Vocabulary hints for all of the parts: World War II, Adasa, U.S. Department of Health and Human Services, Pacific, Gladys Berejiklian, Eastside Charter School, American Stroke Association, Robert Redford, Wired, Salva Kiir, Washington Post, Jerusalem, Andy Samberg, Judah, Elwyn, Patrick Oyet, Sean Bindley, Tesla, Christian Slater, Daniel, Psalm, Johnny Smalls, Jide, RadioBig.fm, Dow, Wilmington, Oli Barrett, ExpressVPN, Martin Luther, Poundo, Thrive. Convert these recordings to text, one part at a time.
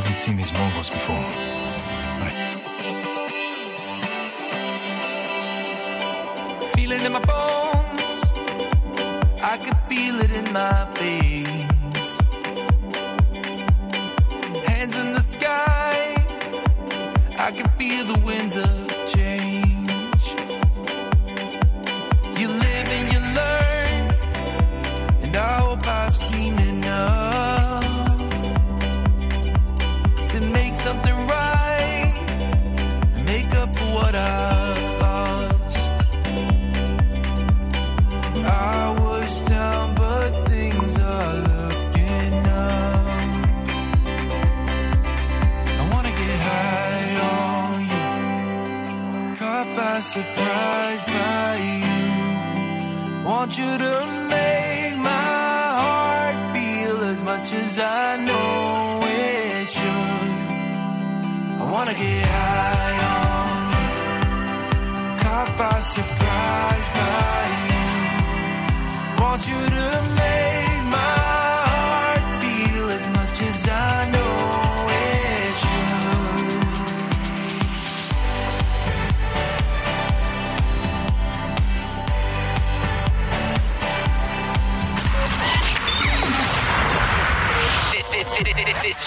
haven't seen these Mongols before. Right. Feeling in my bones. I can feel it in my veins. Hands in the sky. I can feel the winds of change. You live and you learn. And I hope I've seen enough to make something right and make up for what I've lost. I was down, but things are looking up. I wanna get high on you, caught by surprise by you. Want you to make my as much as I know it should. I wanna get high on you, caught by surprise by you. Want you to make my heart feel as much as I know it should. This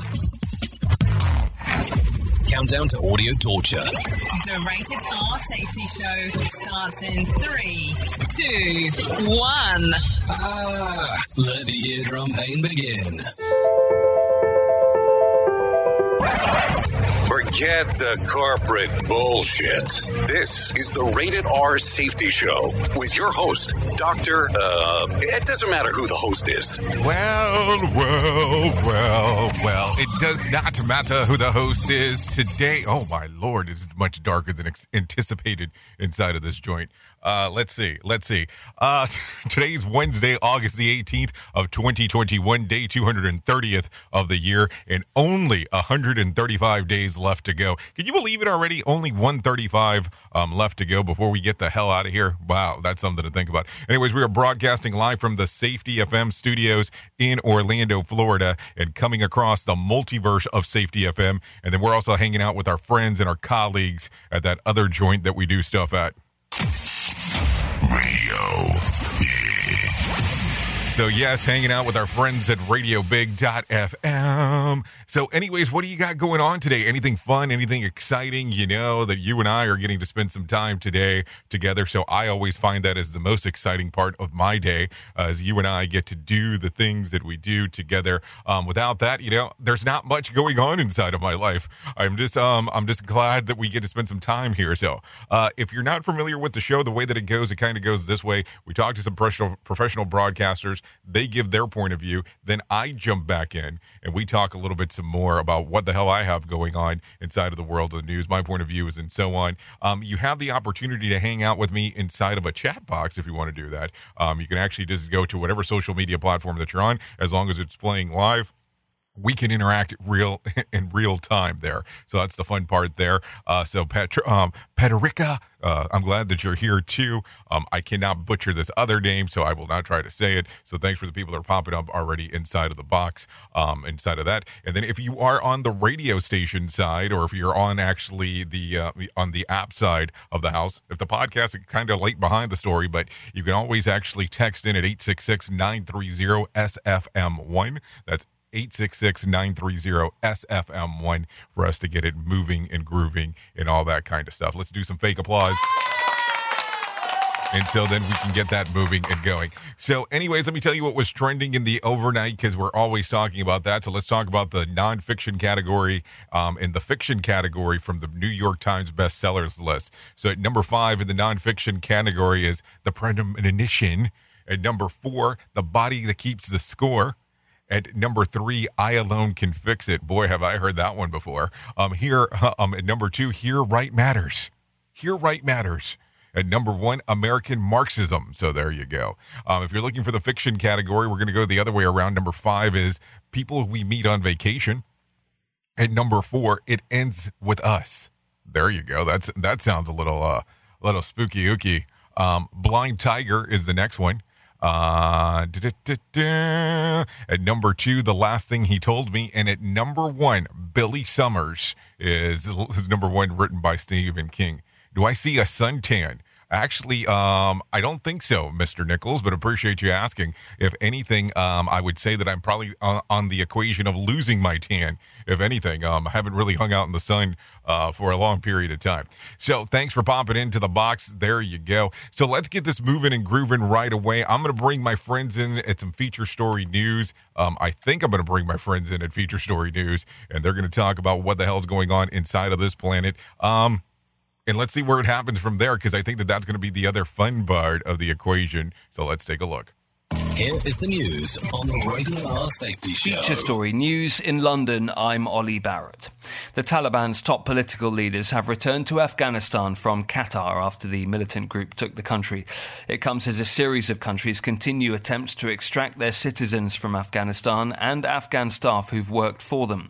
Countdown to audio torture. The Rated R Safety Show starts in 3, 2, 1. Let the eardrum pain begin. Forget the corporate bullshit. This is the Rated R Safety Show with your host, Dr. It doesn't matter who the host is. Well. It does not matter who the host is today. Oh, my Lord. It's much darker than anticipated inside of this joint. Let's see. Today's Wednesday, August the 18th of 2021, day 230th of the year, and only 135 days left to go. Can you believe it already? Only 135 left to go before we get the hell out of here. Wow, that's something to think about. Anyways, we are broadcasting live from the Safety FM studios in Orlando, Florida, and coming across the multiverse of Safety FM. And then we're also hanging out with our friends and our colleagues at that other joint that we do stuff at. Radio Big. So yes, hanging out with our friends at RadioBig.fm. So anyways, what do you got going on today? Anything fun? Anything exciting? You know, that you and I are getting to spend some time today together. So I always find that as the most exciting part of my day, as you and I get to do the things that we do together. Without that, you know, there's not much going on inside of my life. I'm just glad that we get to spend some time here. So if you're not familiar with the show, the way that it kind of goes this way. We talk to some professional broadcasters. They give their point of view. Then I jump back in and we talk a little bit some more about what the hell I have going on inside of the world of the news, my point of view is, and so on. You have the opportunity to hang out with me inside of a chat box if you want to do that. You can actually just go to whatever social media platform that you're on, as long as it's playing live. We can interact in real time there. So that's the fun part there. So Petrica, I'm glad that you're here too. I cannot butcher this other name, so I will not try to say it. So thanks for the people that are popping up already inside of the box, inside of that. And then if you are on the radio station side, or if you're on actually on the app side of the house, if the podcast is kind of late behind the story, but you can always actually text in at 866-930-SFM1. That's 866-930-SFM1 for us to get it moving and grooving and all that kind of stuff. Let's do some fake applause. And so then we can get that moving and going. So anyways, let me tell you what was trending in the overnight, because we're always talking about that. So let's talk about the nonfiction category and the fiction category from the New York Times bestsellers list. So at number 5 in the nonfiction category is The Premonition. At number 4, The Body That Keeps the Score. At number 3, I Alone Can Fix It. Boy, have I heard that one before. Here, at number 2, Here Right Matters. At number one, American Marxism. So there you go. If you're looking for the fiction category, we're going to go the other way around. Number five is People We Meet on Vacation. At number four, It Ends With Us. There you go. That sounds a little spooky ooky. Blind Tiger is the next one. At number two, The Last Thing He Told Me. And at number one, Billy Summers is number one, written by Stephen King. Do I see a suntan? Actually, I don't think so, Mr. Nichols, but appreciate you asking. If anything, I would say that I'm probably on the equation of losing my tan, if anything. I haven't really hung out in the sun for a long period of time. So thanks for popping into the box. There you go. So let's get this moving and grooving right away. I'm going to bring my friends in at some Feature Story News. I think I'm going to bring my friends in at Feature Story News, and they're going to talk about what the hell's going on inside of this planet. And let's see where it happens from there, because I think that's going to be the other fun part of the equation. So let's take a look. Here is the news on the Radio R Safety Show. Feature Story News in London, I'm Oli Barrett. The Taliban's top political leaders have returned to Afghanistan from Qatar after the militant group took the country. It comes as a series of countries continue attempts to extract their citizens from Afghanistan and Afghan staff who've worked for them.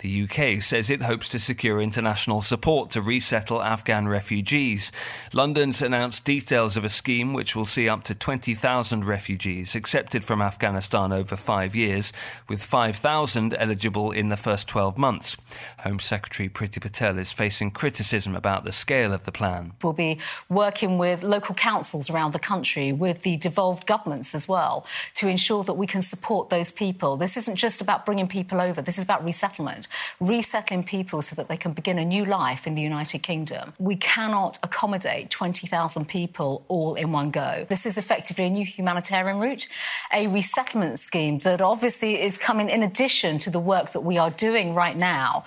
The UK says it hopes to secure international support to resettle Afghan refugees. London's announced details of a scheme which will see up to 20,000 refugees accepted from Afghanistan over 5 years, with 5,000 eligible in the first 12 months. Home Secretary Priti Patel is facing criticism about the scale of the plan. We'll be working with local councils around the country, with the devolved governments as well, to ensure that we can support those people. This isn't just about bringing people over, this is about resettlement. Resettling people so that they can begin a new life in the United Kingdom. We cannot accommodate 20,000 people all in one go. This is effectively a new humanitarian route, a resettlement scheme that obviously is coming in addition to the work that we are doing right now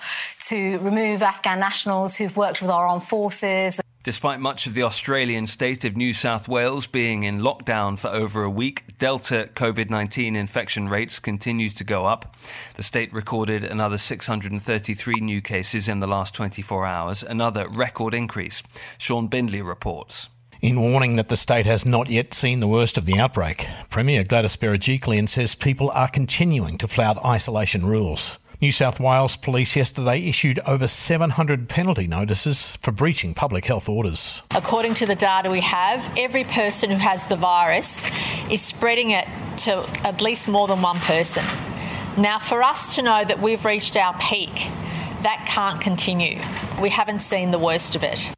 to remove Afghan nationals who've worked with our armed forces. Despite much of the Australian state of New South Wales being in lockdown for over a week, Delta COVID-19 infection rates continue to go up. The state recorded another 633 new cases in the last 24 hours, another record increase. Sean Bindley reports. In warning that the state has not yet seen the worst of the outbreak, Premier Gladys Berejiklian says people are continuing to flout isolation rules. New South Wales Police yesterday issued over 700 penalty notices for breaching public health orders. According to the data we have, every person who has the virus is spreading it to at least more than one person. Now, for us to know that we've reached our peak, that can't continue. We haven't seen the worst of it.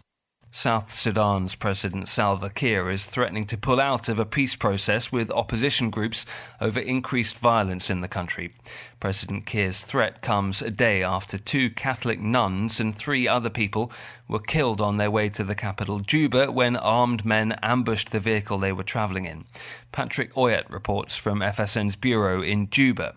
South Sudan's President Salva Kiir is threatening to pull out of a peace process with opposition groups over increased violence in the country. President Kiir's threat comes a day after two Catholic nuns and three other people were killed on their way to the capital, Juba, when armed men ambushed the vehicle they were travelling in. Patrick Oyet reports from FSN's bureau in Juba.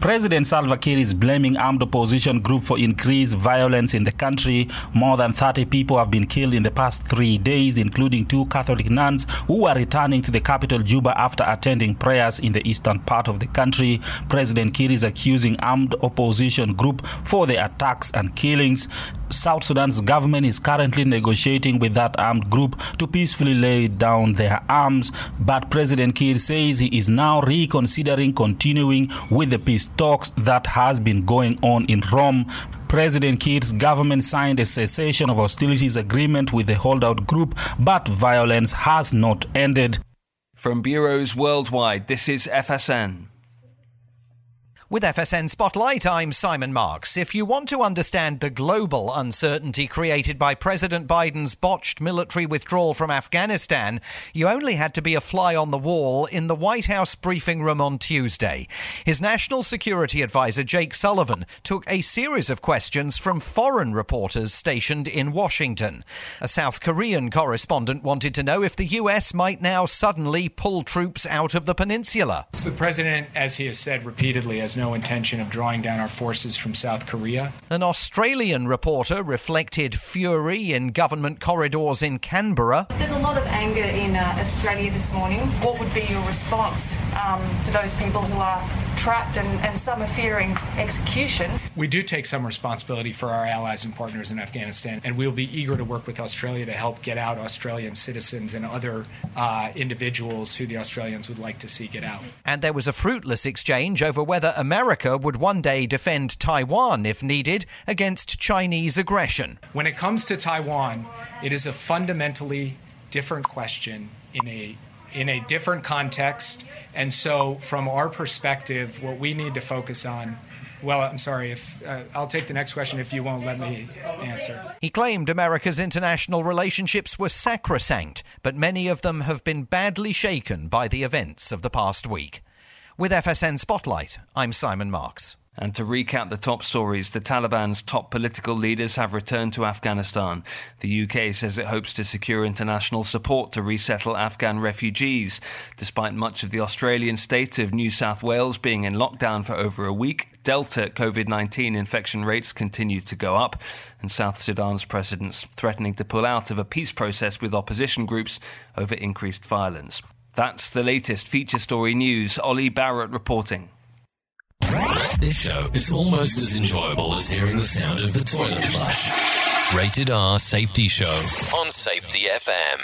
President Salva Kiir is blaming armed opposition group for increased violence in the country. More than 30 people have been killed in the past 3 days, including two Catholic nuns who are returning to the capital Juba after attending prayers in the eastern part of the country. President Kiir is accusing armed opposition group for the attacks and killings. South Sudan's government is currently negotiating with that armed group to peacefully lay down their arms, but President Kiir says he is now reconsidering continuing with the peace talks that has been going on in Rome. President Kiir's government signed a cessation of hostilities agreement with the holdout group, but violence has not ended. From bureaus worldwide, this is FSN. With FSN Spotlight, I'm Simon Marks. If you want to understand the global uncertainty created by President Biden's botched military withdrawal from Afghanistan, you only had to be a fly on the wall in the White House briefing room on Tuesday. His National Security Advisor, Jake Sullivan, took a series of questions from foreign reporters stationed in Washington. A South Korean correspondent wanted to know if the US might now suddenly pull troops out of the peninsula. The president, as he has said repeatedly, has no intention of drawing down our forces from South Korea. An Australian reporter reflected fury in government corridors in Canberra. There's a lot of anger in Australia this morning. What would be your response to those people who are trapped and some are fearing execution? We do take some responsibility for our allies and partners in Afghanistan, and we'll be eager to work with Australia to help get out Australian citizens and other individuals who the Australians would like to see get out. And there was a fruitless exchange over whether America would one day defend Taiwan, if needed, against Chinese aggression. When it comes to Taiwan, it is a fundamentally different question in a different context. And so from our perspective, what we need to focus on, well, I'm sorry, I'll take the next question if you won't let me answer. He claimed America's international relationships were sacrosanct, but many of them have been badly shaken by the events of the past week. With FSN Spotlight, I'm Simon Marks. And to recap the top stories, the Taliban's top political leaders have returned to Afghanistan. The UK says it hopes to secure international support to resettle Afghan refugees. Despite much of the Australian state of New South Wales being in lockdown for over a week, Delta COVID-19 infection rates continue to go up, and South Sudan's president's threatening to pull out of a peace process with opposition groups over increased violence. That's the latest Feature Story News. Oli Barrett reporting. This show is almost as enjoyable as hearing the sound of the toilet flush. Rated R Safety Show on Safety FM.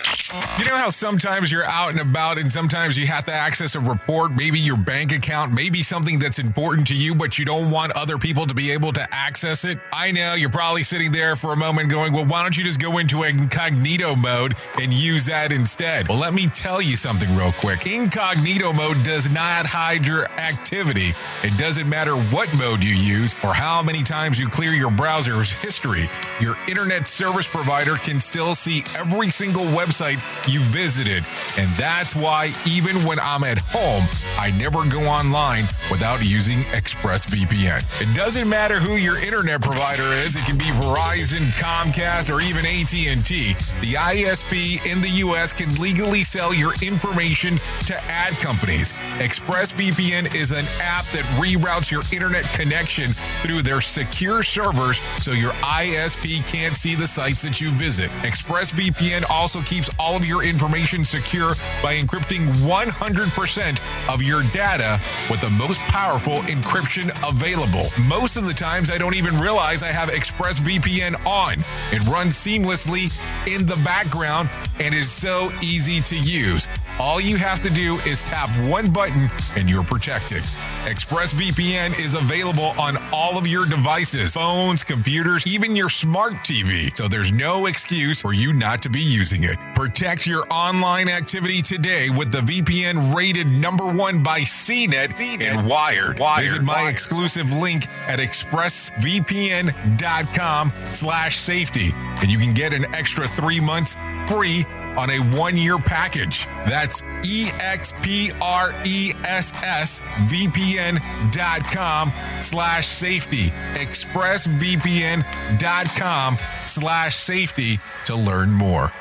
You know how sometimes you're out and about and sometimes you have to access a report, maybe your bank account, maybe something that's important to you, but you don't want other people to be able to access it? I know you're probably sitting there for a moment going, well, why don't you just go into incognito mode and use that instead? Well, let me tell you something real quick. Incognito mode does not hide your activity. It doesn't matter what mode you use or how many times you clear your browser's history. Your internet service provider can still see every single website you visited. And that's why even when I'm at home, I never go online without using ExpressVPN. It doesn't matter who your internet provider is. It can be Verizon, Comcast, or even AT&T. The ISP in the U.S. can legally sell your information to ad companies. ExpressVPN is an app that reroutes your internet connection through their secure servers so your ISP can see the sites that you visit. ExpressVPN also keeps all of your information secure by encrypting 100% of your data with the most powerful encryption available. Most of the times, I don't even realize I have ExpressVPN on. It runs seamlessly in the background and is so easy to use. All you have to do is tap one button and you're protected. ExpressVPN is available on all of your devices, phones, computers, even your smart TV. So there's no excuse for you not to be using it. Protect your online activity today with the VPN rated #1 by CNET and Wired. Visit my exclusive link at expressvpn.com/safety and you can get an extra 3 months free on a 1-year package. That's expressvpn.com/safety. expressvpn.com/safety to learn more.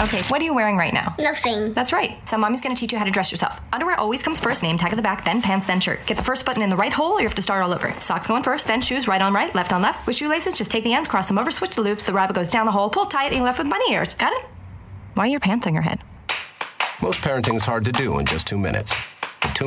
Okay, what are you wearing right now? Nothing. That's right. So mommy's going to teach you how to dress yourself. Underwear always comes first, name tag at the back, then pants, then shirt. Get the first button in the right hole or you have to start all over. Socks going first, then shoes, right on right, left on left. With shoelaces, just take the ends, cross them over, switch the loops, the rabbit goes down the hole, pull tight, and you're left with bunny ears. Got it? Why are your pants on your head? Most parenting is hard to do in just 2 minutes. But 2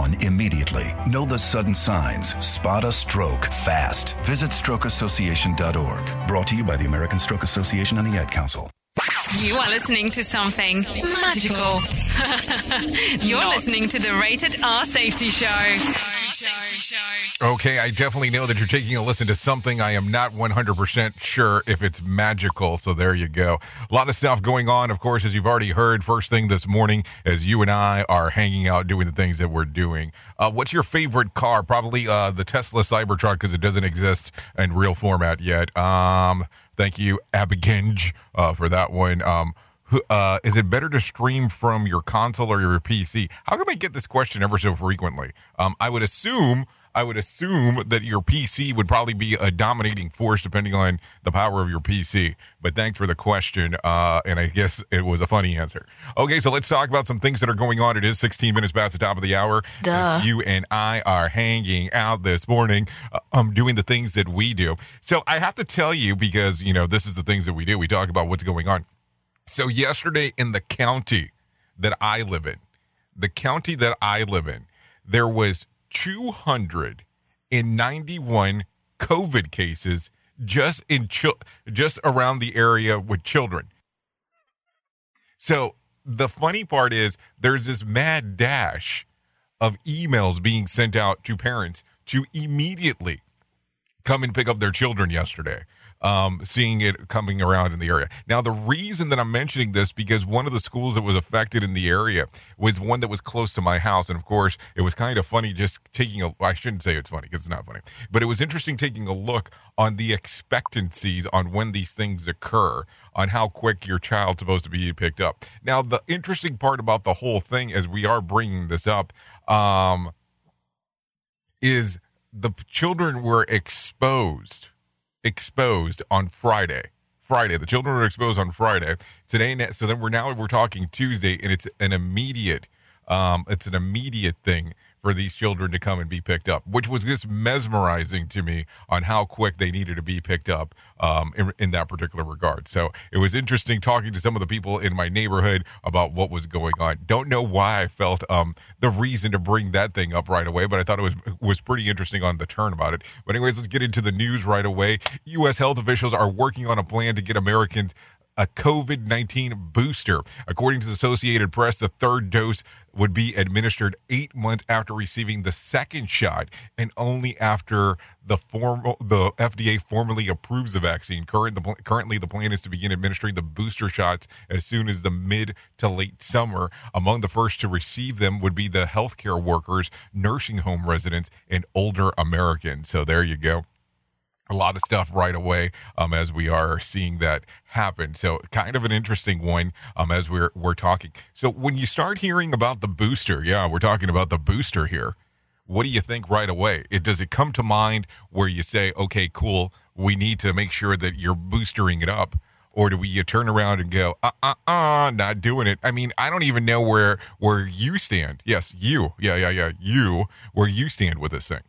immediately. Know the sudden signs. Spot a stroke fast. Visit strokeassociation.org. Brought to you by the American Stroke Association and the Ad Council. You are listening to something magical. You're listening to the Rated R Safety Show. Okay, I definitely know that you're taking a listen to something. I am not 100% sure if it's magical, so there you go. A lot of stuff going on, of course, as you've already heard first thing this morning as you and I are hanging out doing the things that we're doing. What's your favorite car? Probably the Tesla Cybertruck because it doesn't exist in real format yet. Thank you, Abiginge, for that one. Is it better to stream from your console or your PC? How come I get this question ever so frequently? I would assume that your PC would probably be a dominating force depending on the power of your PC. But thanks for the question, and I guess it was a funny answer. Okay, so let's talk about some things that are going on. It is 16 minutes past the top of the hour. You and I are hanging out this morning doing the things that we do. So I have to tell you because, you know, this is the things that we do. We talk about what's going on. So yesterday in the county that I live in, there was 291 COVID cases just around the area with children. So the funny part is there's this mad dash of emails being sent out to parents to immediately come and pick up their children yesterday. Seeing it coming around in the area. Now, the reason that I'm mentioning this, because one of the schools that was affected in the area was one that was close to my house. And of course, it was kind of funny just I shouldn't say it's funny because it's not funny, but it was interesting taking a look on the expectancies on when these things occur, on how quick your child's supposed to be picked up. Now, the interesting part about the whole thing as we are bringing this up is the children were exposed on Friday. The children were exposed on Friday today. So then we're talking Tuesday, and it's an immediate thing for these children to come and be picked up, which was just mesmerizing to me on how quick they needed to be picked up in that particular regard. So it was interesting talking to some of the people in my neighborhood about what was going on. Don't know why I felt the reason to bring that thing up right away, but I thought it was pretty interesting on the turn about it. But anyways, let's get into the news right away. U.S. health officials are working on a plan to get Americans a COVID-19 booster. According to the Associated Press, the third dose would be administered 8 months after receiving the second shot and only after the FDA formally approves the vaccine. Currently, the plan is to begin administering the booster shots as soon as the mid to late summer. Among the first to receive them would be the healthcare workers, nursing home residents, and older Americans. So there you go. A lot of stuff right away as we are seeing that happen. So kind of an interesting one as we're talking. So when you start hearing about the booster, we're talking about the booster here. What do you think right away? Does it come to mind where you say, okay, cool, we need to make sure that you're boostering it up? Or do you turn around and go, not doing it? I mean, I don't even know where you stand. Yes, you. Yeah. You, where you stand with this thing.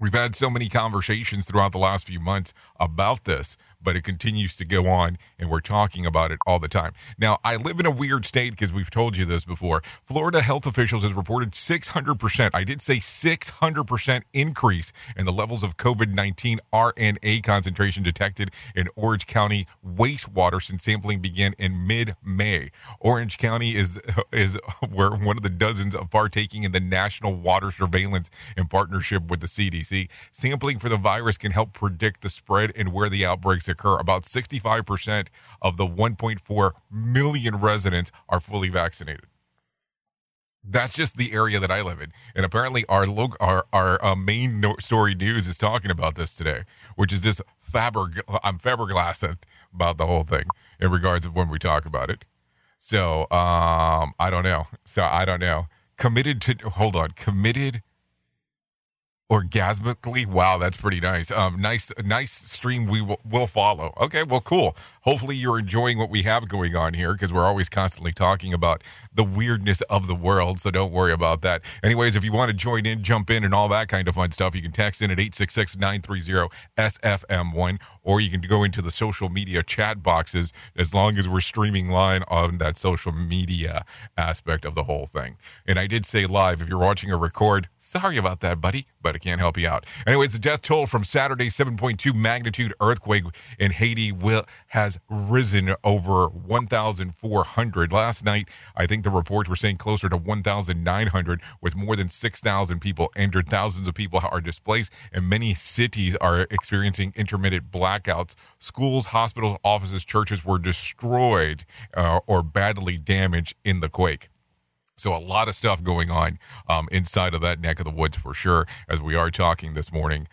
We've had so many conversations throughout the last few months about this, but it continues to go on, and we're talking about it all the time. Now, I live in a weird state because we've told you this before. Florida health officials has reported 600%, I did say 600% increase in the levels of COVID-19 RNA concentration detected in Orange County wastewater since sampling began in mid-May. Orange County is where one of the dozens of partaking in the National Water Surveillance in partnership with the CDC. Sampling for the virus can help predict the spread and where the outbreaks occur. About 65% of the 1.4 million residents are fully vaccinated. That's just the area that I live in. And apparently our main story news is talking about this today, which is just I'm fiberglassing about the whole thing in regards of when we talk about it. So I don't know. Committed orgasmically. Wow, that's pretty nice. Nice stream we will follow. Okay, well, cool. Hopefully you're enjoying what we have going on here, because we're always constantly talking about the weirdness of the world, so don't worry about that. Anyways, if you want to join in, jump in, and all that kind of fun stuff, you can text in at 866-930-SFM1, or you can go into the social media chat boxes as long as we're streaming live on that social media aspect of the whole thing. And I did say live. If you're watching a record, sorry about that, buddy, but I can't help you out. Anyways, the death toll from Saturday's 7.2 magnitude earthquake in Haiti has risen over 1,400. Last night, I think the reports were saying closer to 1,900, with more than 6,000 people injured. Thousands of people are displaced, and many cities are experiencing intermittent blackouts. Schools, hospitals, offices, churches were destroyed or badly damaged in the quake. So a lot of stuff going on inside of that neck of the woods for sure, as we are talking this morning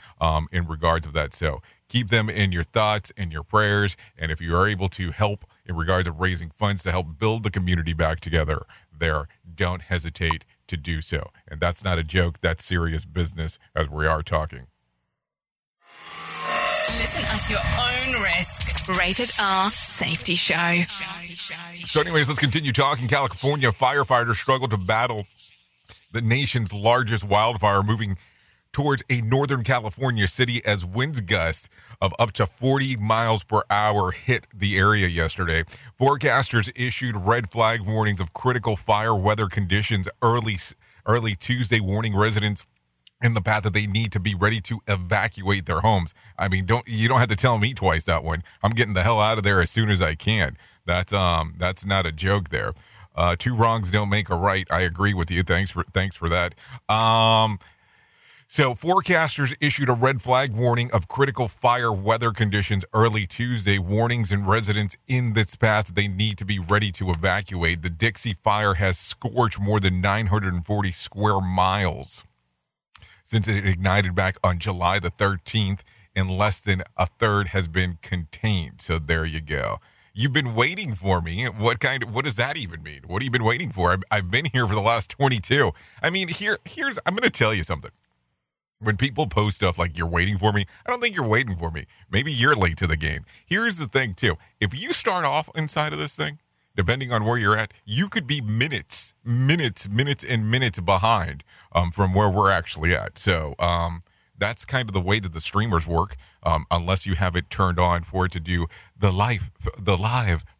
in regards of that. So keep them in your thoughts and your prayers. And if you are able to help in regards of raising funds to help build the community back together there, don't hesitate to do so. And that's not a joke. That's serious business as we are talking. Listen at your own risk. Rated R Safety Show. So anyways, let's continue talking. California firefighters struggle to battle the nation's largest wildfire moving towards a northern California city as wind gusts of up to 40 miles per hour hit the area yesterday. Forecasters issued red flag warnings of critical fire weather conditions early Tuesday, warning residents in the path that they need to be ready to evacuate their homes. I mean, you don't have to tell me twice that one. I'm getting the hell out of there as soon as I can. That's not a joke there. Two wrongs don't make a right. I agree with you. Thanks for that. So forecasters issued a red flag warning of critical fire weather conditions early Tuesday, warnings and residents in this path they need to be ready to evacuate. The Dixie Fire has scorched more than 940 square miles since it ignited back on July the 13th, and less than a third has been contained. So there you go. You've been waiting for me. What does that even mean? What have you been waiting for? I've been here for the last 22. I mean, I'm going to tell you something. When people post stuff like you're waiting for me, I don't think you're waiting for me. Maybe you're late to the game. Here's the thing, too. If you start off inside of this thing, depending on where you're at, you could be minutes behind from where we're actually at. So that's kind of the way that the streamers work, unless you have it turned on for it to do the live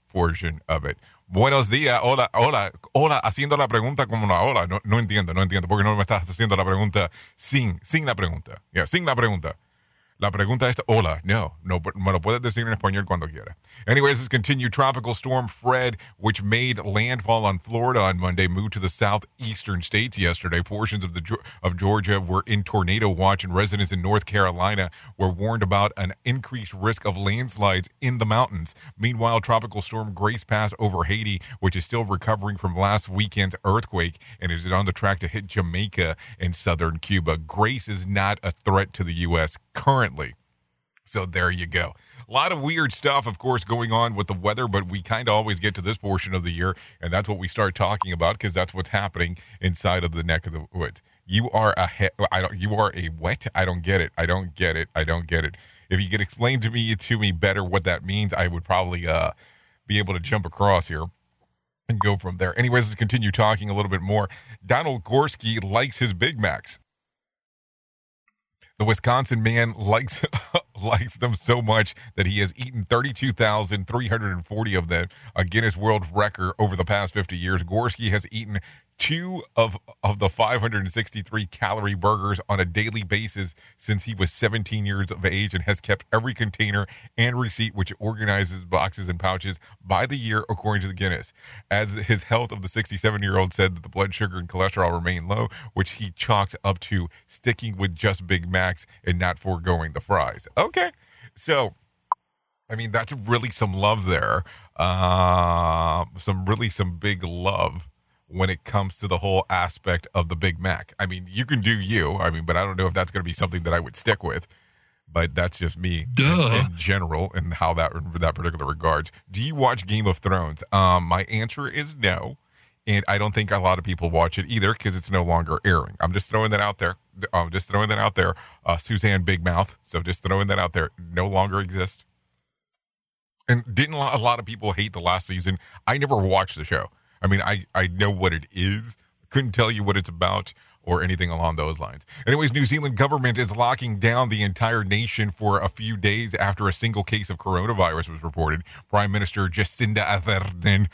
portion of it. Buenos días, hola, haciendo la pregunta como una hola. No entiendo, porque no me estás haciendo la pregunta sin la pregunta. Yeah, sin la pregunta. La pregunta es hola. No, me lo puedes decir en español cuando quiera. Anyways, let's continue. Tropical Storm Fred, which made landfall on Florida on Monday, moved to the southeastern states yesterday. Portions of Georgia were in tornado watch, and residents in North Carolina were warned about an increased risk of landslides in the mountains. Meanwhile, Tropical Storm Grace passed over Haiti, which is still recovering from last weekend's earthquake and is on the track to hit Jamaica and southern Cuba. Grace is not a threat to the U.S. currently. So there you go. A lot of weird stuff, of course, going on with the weather, but we kind of always get to this portion of the year, and that's what we start talking about, because that's what's happening inside of the neck of the woods. You are a what? I don't get it. If you could explain to me better what that means, I would probably be able to jump across here and go from there. Anyways, let's continue talking a little bit more. Donald Gorski likes his Big Macs. The Wisconsin man likes them so much that he has eaten 32,340 of them, a Guinness World Record over the past 50 years. Gorski has eaten two of the 563-calorie burgers on a daily basis since he was 17 years of age, and has kept every container and receipt, which organizes boxes and pouches by the year, according to the Guinness. As his health of the 67-year-old said that the blood sugar and cholesterol remain low, which he chalked up to sticking with just Big Macs and not foregoing the fries. Okay, so, I mean, that's really some love there. Some big love when it comes to the whole aspect of the Big Mac. I mean, you can do you. I mean, but I don't know if that's going to be something that I would stick with. But that's just me in general and how that particular regards. Do you watch Game of Thrones? My answer is no. And I don't think a lot of people watch it either, because it's no longer airing. I'm just throwing that out there. Suzanne Big Mouth. So just throwing that out there. No longer exists. And didn't a lot of people hate the last season? I never watched the show. I mean, I know what it is. Couldn't tell you what it's about or anything along those lines. Anyways, New Zealand government is locking down the entire nation for a few days after a single case of coronavirus was reported. Prime Minister Jacinda Ardern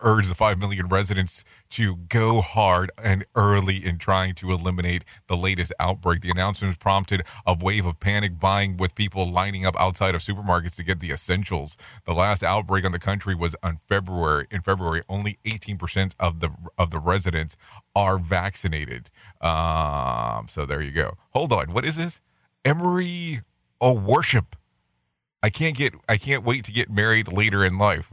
urged the 5 million residents to go hard and early in trying to eliminate the latest outbreak. The announcement prompted a wave of panic buying, with people lining up outside of supermarkets to get the essentials. The last outbreak on the country was in February. Only 18% of the residents are vaccinated. So there you go. Hold on. What is this? Emery or worship? I can't wait to get married later in life.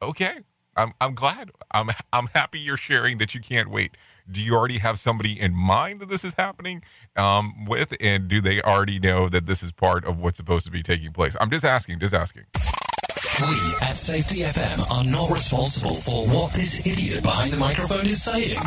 Okay. I'm glad. I'm happy you're sharing that you can't wait. Do you already have somebody in mind that this is happening with? And do they already know that this is part of what's supposed to be taking place? I'm just asking, We at Safety FM are not responsible for what this idiot behind the microphone is saying.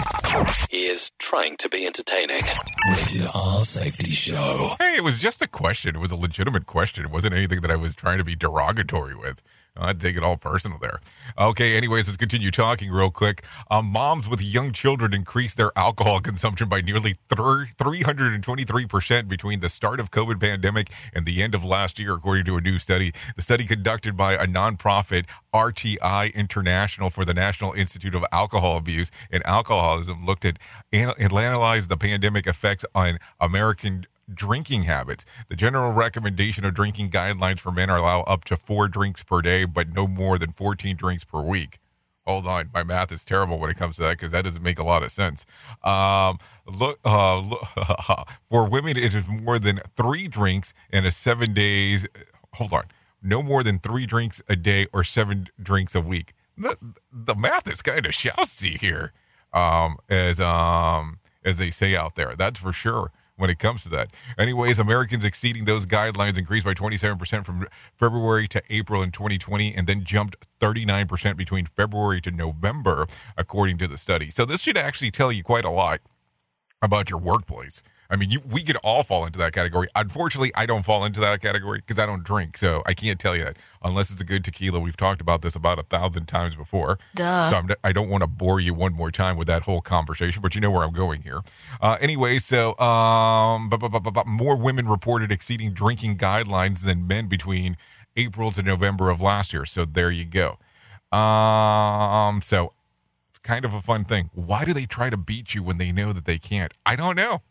He is trying to be entertaining. Rated R Safety Show. Hey, it was just a question. It was a legitimate question. It wasn't anything that I was trying to be derogatory with. I take it all personal there. Okay, anyways, let's continue talking real quick. Moms with young children increased their alcohol consumption by nearly 323% between the start of COVID pandemic and the end of last year, according to a new study. The study conducted by a nonprofit, RTI International, for the National Institute of Alcohol Abuse and Alcoholism, looked at and analyzed the pandemic effects on American drinking habits. The general recommendation of drinking guidelines for men are allow up to 4 drinks per day, but no more than 14 drinks per week. Hold on, my math is terrible when it comes to that, because that doesn't make a lot of sense. For women, it is more than 3 drinks in a 7 days. Hold on, no more than 3 drinks a day or 7 drinks a week. The math is kind of shousy here, as they say out there. That's for sure. When it comes to that. Anyways, Americans exceeding those guidelines increased by 27% from February to April in 2020, and then jumped 39% between February to November, according to the study. So this should actually tell you quite a lot about your workplace. I mean, we could all fall into that category. Unfortunately, I don't fall into that category because I don't drink, so I can't tell you that unless it's a good tequila. We've talked about this about 1,000 times before. Duh. So I don't want to bore you one more time with that whole conversation, but you know where I'm going here. Anyway, so more women reported exceeding drinking guidelines than men between April to November of last year. So there you go. So it's kind of a fun thing. Why do they try to beat you when they know that they can't? I don't know.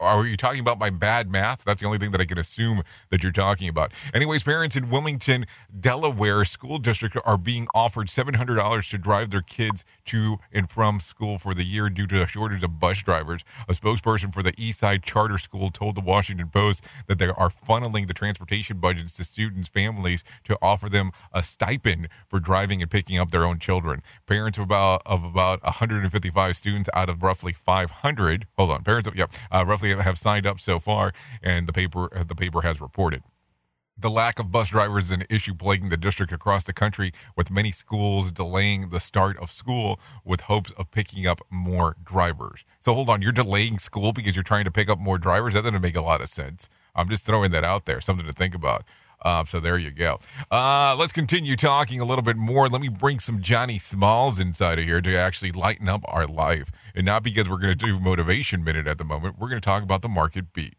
Are you talking about my bad math? That's the only thing that I can assume that you're talking about. Anyways, parents in Wilmington, Delaware school district are being offered $700 to drive their kids to and from school for the year due to a shortage of bus drivers. A spokesperson for the Eastside Charter School told the Washington Post that they are funneling the transportation budgets to students' families to offer them a stipend for driving and picking up their own children. Parents of about 155 students out of roughly 500. Hold on, parents. Yep, roughly have signed up so far, and the paper has reported. The lack of bus drivers is an issue plaguing the district across the country, with many schools delaying the start of school with hopes of picking up more drivers. So hold on, you're delaying school because you're trying to pick up more drivers? That doesn't make a lot of sense. I'm just throwing that out there, something to think about. So there you go. Let's continue talking a little bit more. Let me bring some Johnny Smalls inside of here to actually lighten up our life. And not because we're going to do Motivation Minute at the moment. We're going to talk about the Market Beat.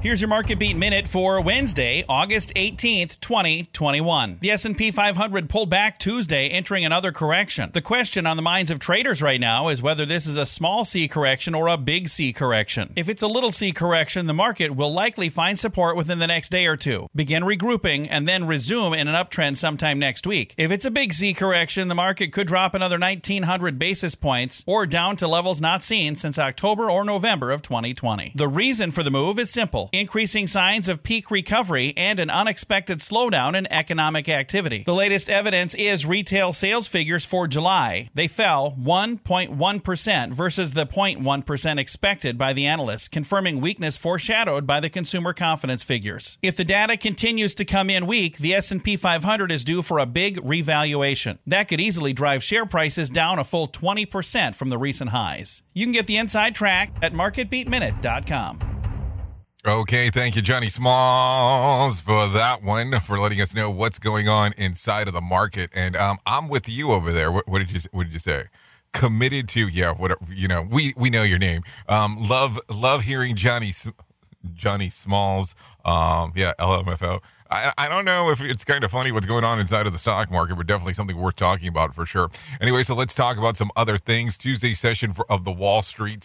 Here's your Market Beat Minute for Wednesday, August 18th, 2021. The S&P 500 pulled back Tuesday, entering another correction. The question on the minds of traders right now is whether this is a small C correction or a big C correction. If it's a little C correction, the market will likely find support within the next day or two, begin regrouping, and then resume in an uptrend sometime next week. If it's a big C correction, the market could drop another 1,900 basis points or down to levels not seen since October or November of 2020. The reason for the move is simple. Increasing signs of peak recovery and an unexpected slowdown in economic activity. The latest evidence is retail sales figures for July. They fell 1.1% versus the 0.1% expected by the analysts, confirming weakness foreshadowed by the consumer confidence figures. If the data continues to come in weak, the S&P 500 is due for a big revaluation. That could easily drive share prices down a full 20% from the recent highs. You can get the inside track at marketbeatminute.com. Okay, thank you, Johnny Smalls, for that one, for letting us know what's going on inside of the market. And I'm with you over there. What did you say? Committed to, yeah, whatever, you know, we know your name. Love hearing Johnny Smalls. Yeah, LMFO. I don't know if it's kind of funny what's going on inside of the stock market, but definitely something worth talking about for sure. Anyway, so let's talk about some other things. Tuesday session of the Wall Street.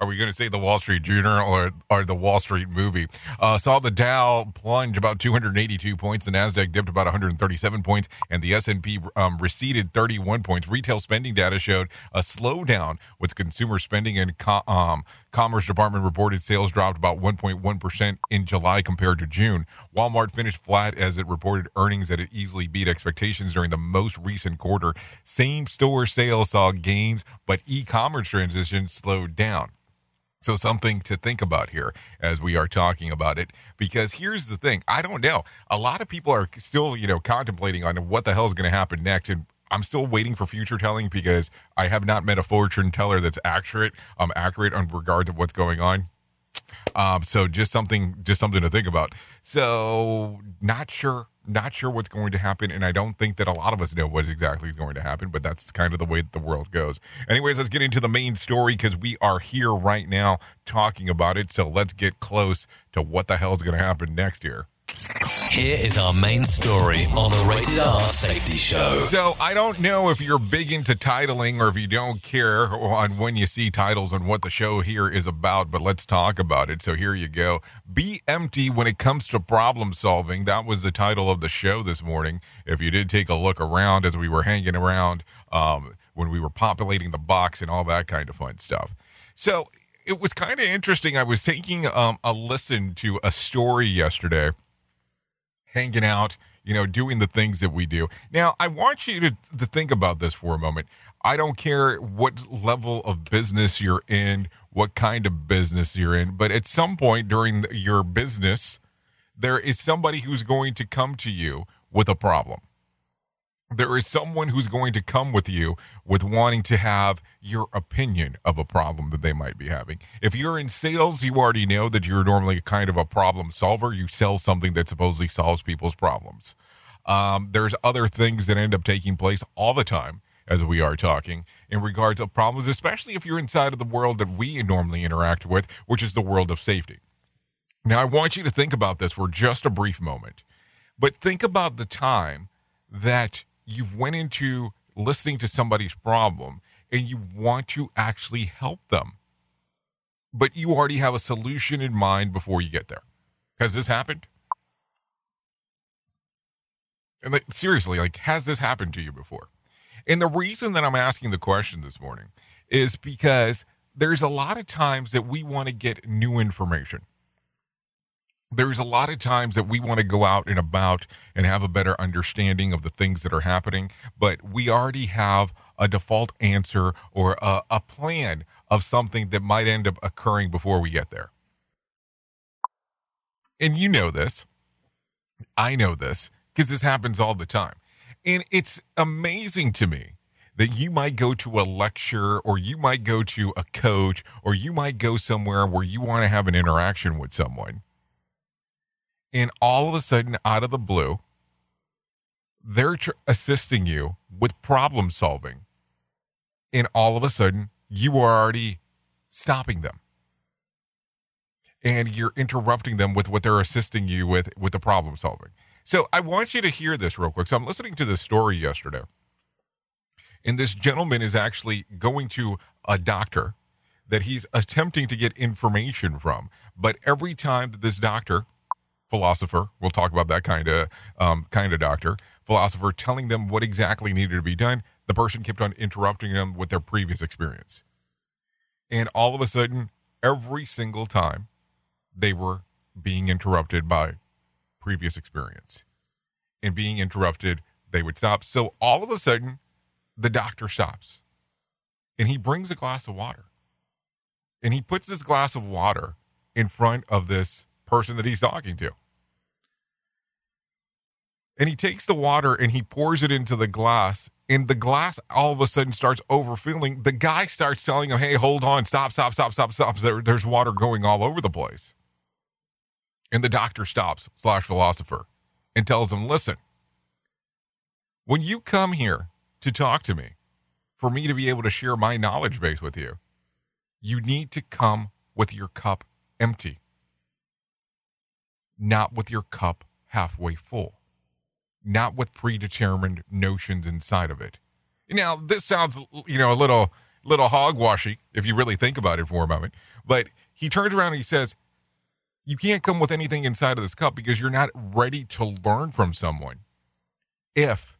Are we going to say the Wall Street Journal or the Wall Street movie? Saw the Dow plunge about 282 points. The NASDAQ dipped about 137 points. And the S&P receded 31 points. Retail spending data showed a slowdown with consumer spending. And Commerce Department reported sales dropped about 1.1% in July compared to June. Walmart finished flat as it reported earnings that it easily beat expectations during the most recent quarter. Same-store sales saw gains, but e-commerce transitions slowed down. So something to think about here as we are talking about it, because here's the thing. I don't know. A lot of people are still, contemplating on what the hell is going to happen next. And I'm still waiting for future telling because I have not met a fortune teller that's accurate on regards of what's going on. So just something to think about. So not sure what's going to happen, and I don't think that a lot of us know what exactly is going to happen, but that's kind of the way that the world goes. Anyways, let's get into the main story because we are here right now talking about it, so let's get close to what the hell is going to happen next year. Here is our main story on the Rated R Safety Show. So I don't know if you're big into titling or if you don't care on when you see titles and what the show here is about, but let's talk about it. So here you go. Be empty when it comes to problem solving. That was the title of the show this morning. If you did take a look around as we were hanging around when we were populating the box and all that kind of fun stuff. So it was kind of interesting. I was taking a listen to a story yesterday. Hanging out, doing the things that we do. Now, I want you to think about this for a moment. I don't care what level of business you're in, what kind of business you're in, but at some point during your business, there is somebody who's going to come to you with a problem. There is someone who's going to come with you with wanting to have your opinion of a problem that they might be having. If you're in sales, you already know that you're normally kind of a problem solver. You sell something that supposedly solves people's problems. There's other things that end up taking place all the time as we are talking in regards of problems, especially if you're inside of the world that we normally interact with, which is the world of safety. Now, I want you to think about this for just a brief moment, but think about the time that you've went into listening to somebody's problem and you want to actually help them, but you already have a solution in mind before you get there. Has this happened? And seriously, has this happened to you before? And the reason that I'm asking the question this morning is because there's a lot of times that we want to get new information. There's a lot of times that we want to go out and about and have a better understanding of the things that are happening, but we already have a default answer or a plan of something that might end up occurring before we get there. And you know this. I know this because this happens all the time. And it's amazing to me that you might go to a lecture or you might go to a coach or you might go somewhere where you want to have an interaction with someone. And all of a sudden, out of the blue, they're assisting you with problem solving. And all of a sudden, you are already stopping them. And you're interrupting them with what they're assisting you with the problem solving. So I want you to hear this real quick. So I'm listening to this story yesterday. And this gentleman is actually going to a doctor that he's attempting to get information from. But every time that this doctor... philosopher, we'll talk about that kind of doctor, philosopher telling them what exactly needed to be done, the person kept on interrupting them with their previous experience. And all of a sudden, every single time, they were being interrupted by previous experience. And being interrupted, they would stop. So all of a sudden, the doctor stops. And he brings a glass of water. And he puts this glass of water in front of this person that he's talking to. And he takes the water and he pours it into the glass and the glass all of a sudden starts overfilling. The guy starts telling him, hey, hold on, stop. There's water going all over the place. And the doctor stops, / philosopher, and tells him, listen, when you come here to talk to me, for me to be able to share my knowledge base with you, you need to come with your cup empty, not with your cup halfway full, not with predetermined notions inside of it. Now, this sounds, a little hogwashy if you really think about it for a moment, but he turns around and he says, you can't come with anything inside of this cup because you're not ready to learn from someone if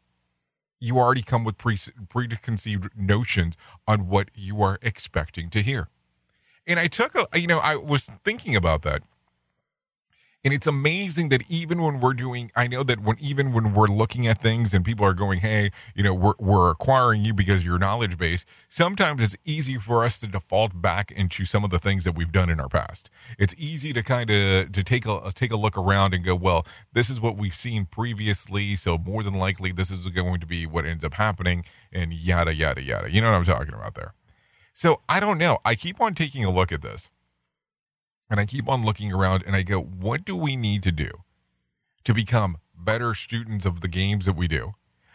you already come with preconceived notions on what you are expecting to hear. And I took I was thinking about that. And it's amazing that even when we're doing, I know that even when we're looking at things and people are going, hey, we're acquiring you because of your knowledge base, sometimes it's easy for us to default back into some of the things that we've done in our past. It's easy to kind of take a look around and go, well, this is what we've seen previously, so more than likely this is going to be what ends up happening, and yada, yada, yada. You know what I'm talking about there. So I don't know. I keep on taking a look at this. And I keep on looking around and I go, what do we need to do to become better students of the games that we do?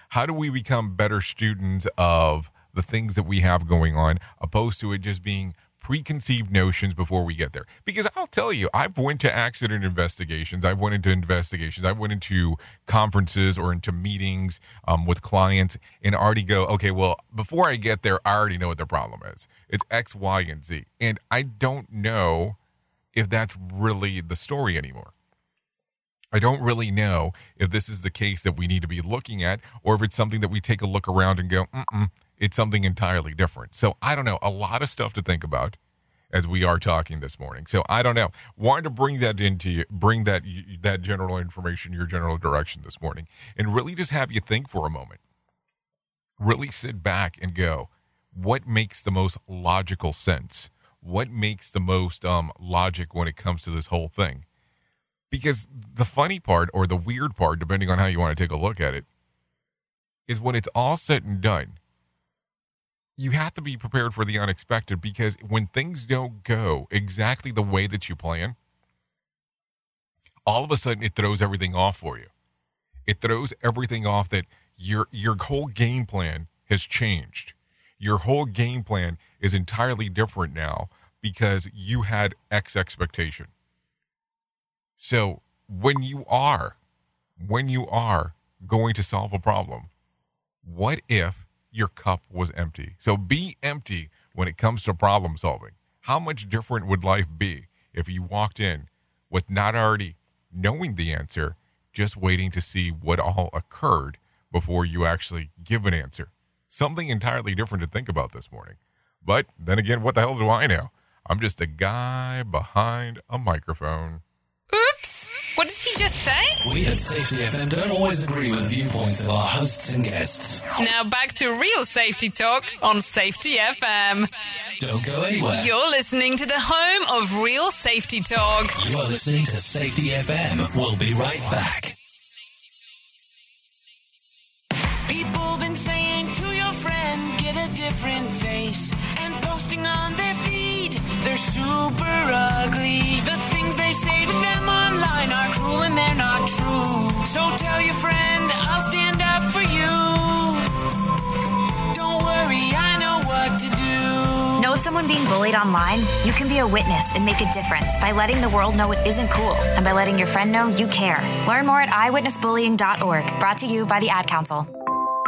How do we become better students of the things that we have going on, opposed to it just being preconceived notions before we get there? Because I'll tell you, I've went to accident investigations. I've went into investigations. I went into conferences or into meetings with clients and already go, okay, well, before I get there, I already know what the problem is. It's X, Y, and Z. And I don't know if that's really the story anymore. I don't really know if this is the case that we need to be looking at, or if it's something that we take a look around and go, it's something entirely different. So I don't know, a lot of stuff to think about as we are talking this morning. So I don't know, wanted to bring that into you, bring that general information, your general direction this morning, and really just have you think for a moment. Really sit back and go, what makes the most logical sense? What makes the most logic when it comes to this whole thing? Because the funny part, or the weird part, depending on how you want to take a look at it, is when it's all said and done, you have to be prepared for the unexpected, because when things don't go exactly the way that you plan, all of a sudden it throws everything off for you. It throws everything off that your whole game plan has changed. Your whole game plan is entirely different now because you had X expectation. So when you are going to solve a problem, what if your cup was empty? So be empty when it comes to problem solving. How much different would life be if you walked in with not already knowing the answer, just waiting to see what all occurred before you actually give an answer? Something entirely different to think about this morning. But then again, what the hell do I know? I'm just a guy behind a microphone. Oops. What did he just say? We at Safety FM don't always agree with viewpoints of our hosts and guests. Now back to real safety talk on Safety FM. Don't go anywhere. You're listening to the home of real safety talk. You're listening to Safety FM. We'll be right back. People been saying to your friend, get a different face, and posting on their feed, they're super ugly. The things they say to them online are cruel and they're not true. So tell your friend, I'll stand up for you. Don't worry, I know what to do. Know someone being bullied online? You can be a witness and make a difference by letting the world know it isn't cool, and by letting your friend know you care. Learn more at eyewitnessbullying.org, brought to you by the Ad Council.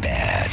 bad.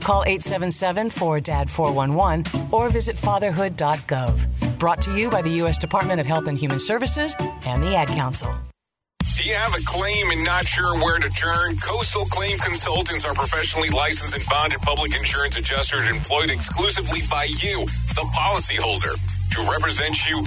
Call 877-4DAD-411 or visit fatherhood.gov. Brought to you by the U.S. Department of Health and Human Services and the Ad Council. Do you have a claim and not sure where to turn? Coastal Claim Consultants are professionally licensed and bonded public insurance adjusters employed exclusively by you, the policyholder, to represent you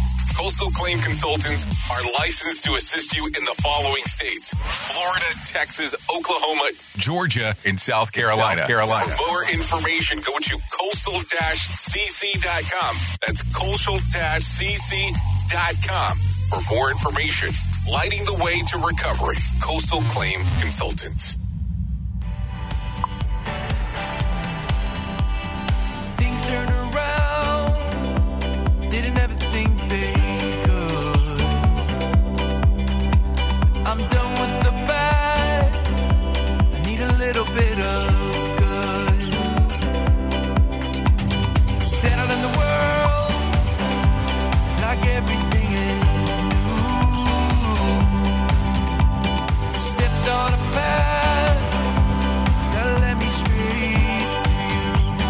Coastal Claim Consultants are licensed to assist you in the following states: Florida, Texas, Oklahoma, Georgia, and South Carolina. For more information, go to coastal-cc.com. That's coastal-cc.com for more information. Lighting the way to recovery. Coastal Claim Consultants. Things turn around. Didn't ever think they could. I'm done with the bad. I need a little bit of good. Settled in the world like everything.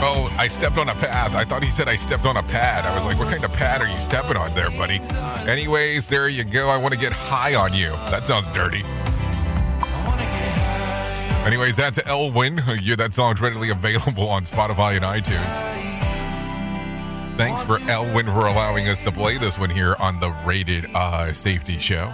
Oh, I stepped on a path. I thought he said I stepped on a pad. I was like, what kind of pad are you stepping on there, buddy? Anyways, there you go. I want to get high on you. That sounds dirty. Anyways, that's Elwyn. That song's readily available on Spotify and iTunes. Thanks for Elwyn for allowing us to play this one here on the Rated Safety Show.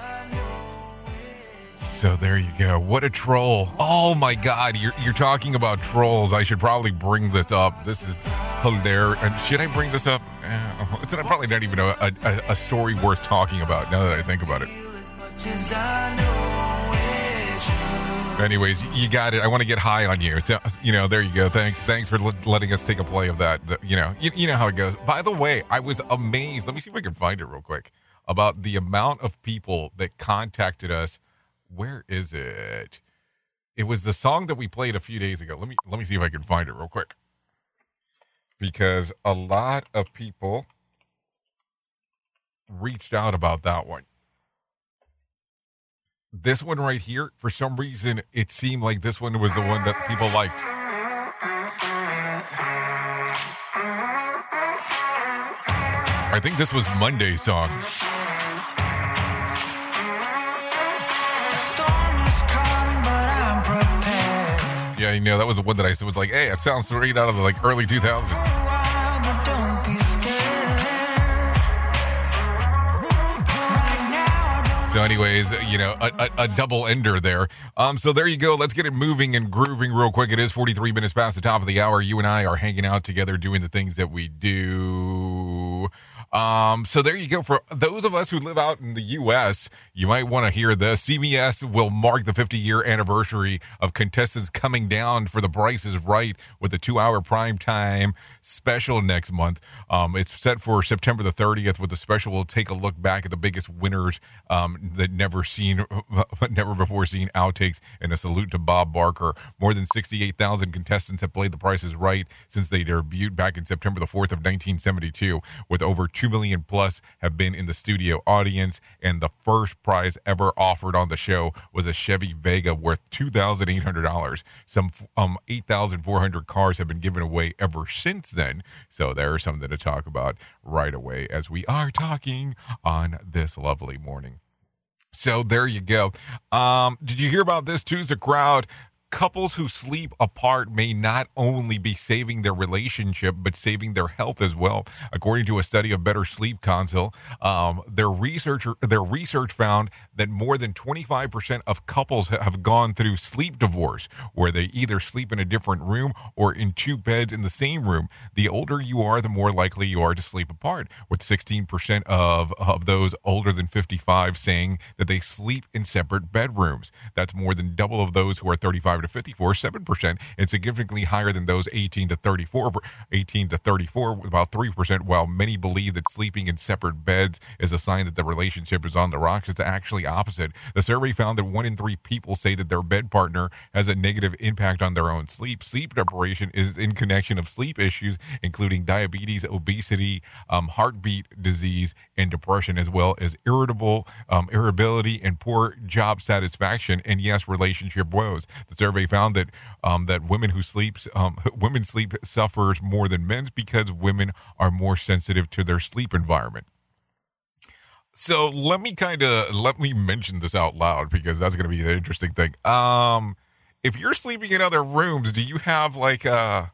So there you go. What a troll. Oh, my God. You're talking about trolls. I should probably bring this up. This is hilarious. And should I bring this up? It's not, probably not even a story worth talking about now that I think about it. Anyways, you got it. I want to get high on you. So, you know, there you go. Thanks for letting us take a play of that. You know how it goes. By the way, I was amazed. Let me see if I can find it real quick. About the amount of people that contacted us. Where is it? It was the song that we played a few days ago. Let me see if I can find it real quick. Because a lot of people reached out about that one. This one right here, for some reason, it seemed like this one was the one that people liked. I think this was Monday's song. Yeah, you know, that was the one that I was like, hey, it sounds straight out of the like early 2000s. So anyways, you know, a double ender there. So there you go. Let's get it moving and grooving real quick. It is 43 minutes past the top of the hour. You and I are hanging out together doing the things that we do. So there you go. For those of us who live out in the U.S., you might want to hear this. CBS will mark the 50-year anniversary of contestants coming down for The Price Is Right with a 2-hour primetime special next month. It's set for September the 30th, with the special will take a look back at the biggest winners that never before seen outtakes and a salute to Bob Barker. More than 68,000 contestants have played The Price Is Right since they debuted back in September the 4th of 1972, with over 2 million plus have been in the studio audience, and the first prize ever offered on the show was a Chevy Vega worth $2,800. Some 8,400 cars have been given away ever since then, so there's something to talk about right away as we are talking on this lovely morning. So there you go. Did you hear about this too? The crowd. Couples who sleep apart may not only be saving their relationship, but saving their health as well. According to a study of Better Sleep Council, their research found that more than 25% of couples have gone through sleep divorce, where they either sleep in a different room or in two beds in the same room. The older you are, the more likely you are to sleep apart, with 16% of those older than 55 saying that they sleep in separate bedrooms. That's more than double of those who are 35 to 54, 7%, and significantly higher than those 18 to 34, about 3%. While many believe that sleeping in separate beds is a sign that the relationship is on the rocks, it's actually opposite. The survey found that 1 in 3 people say that their bed partner has a negative impact on their own sleep. Sleep deprivation is in connection of sleep issues, including diabetes, obesity, heartbeat disease, and depression, as well as irritability and poor job satisfaction, and yes, relationship woes. The survey found that women who sleep suffers more than men because women are more sensitive to their sleep environment. So let me mention this out loud, because that's going to be an interesting thing. If you're sleeping in other rooms, do you have like a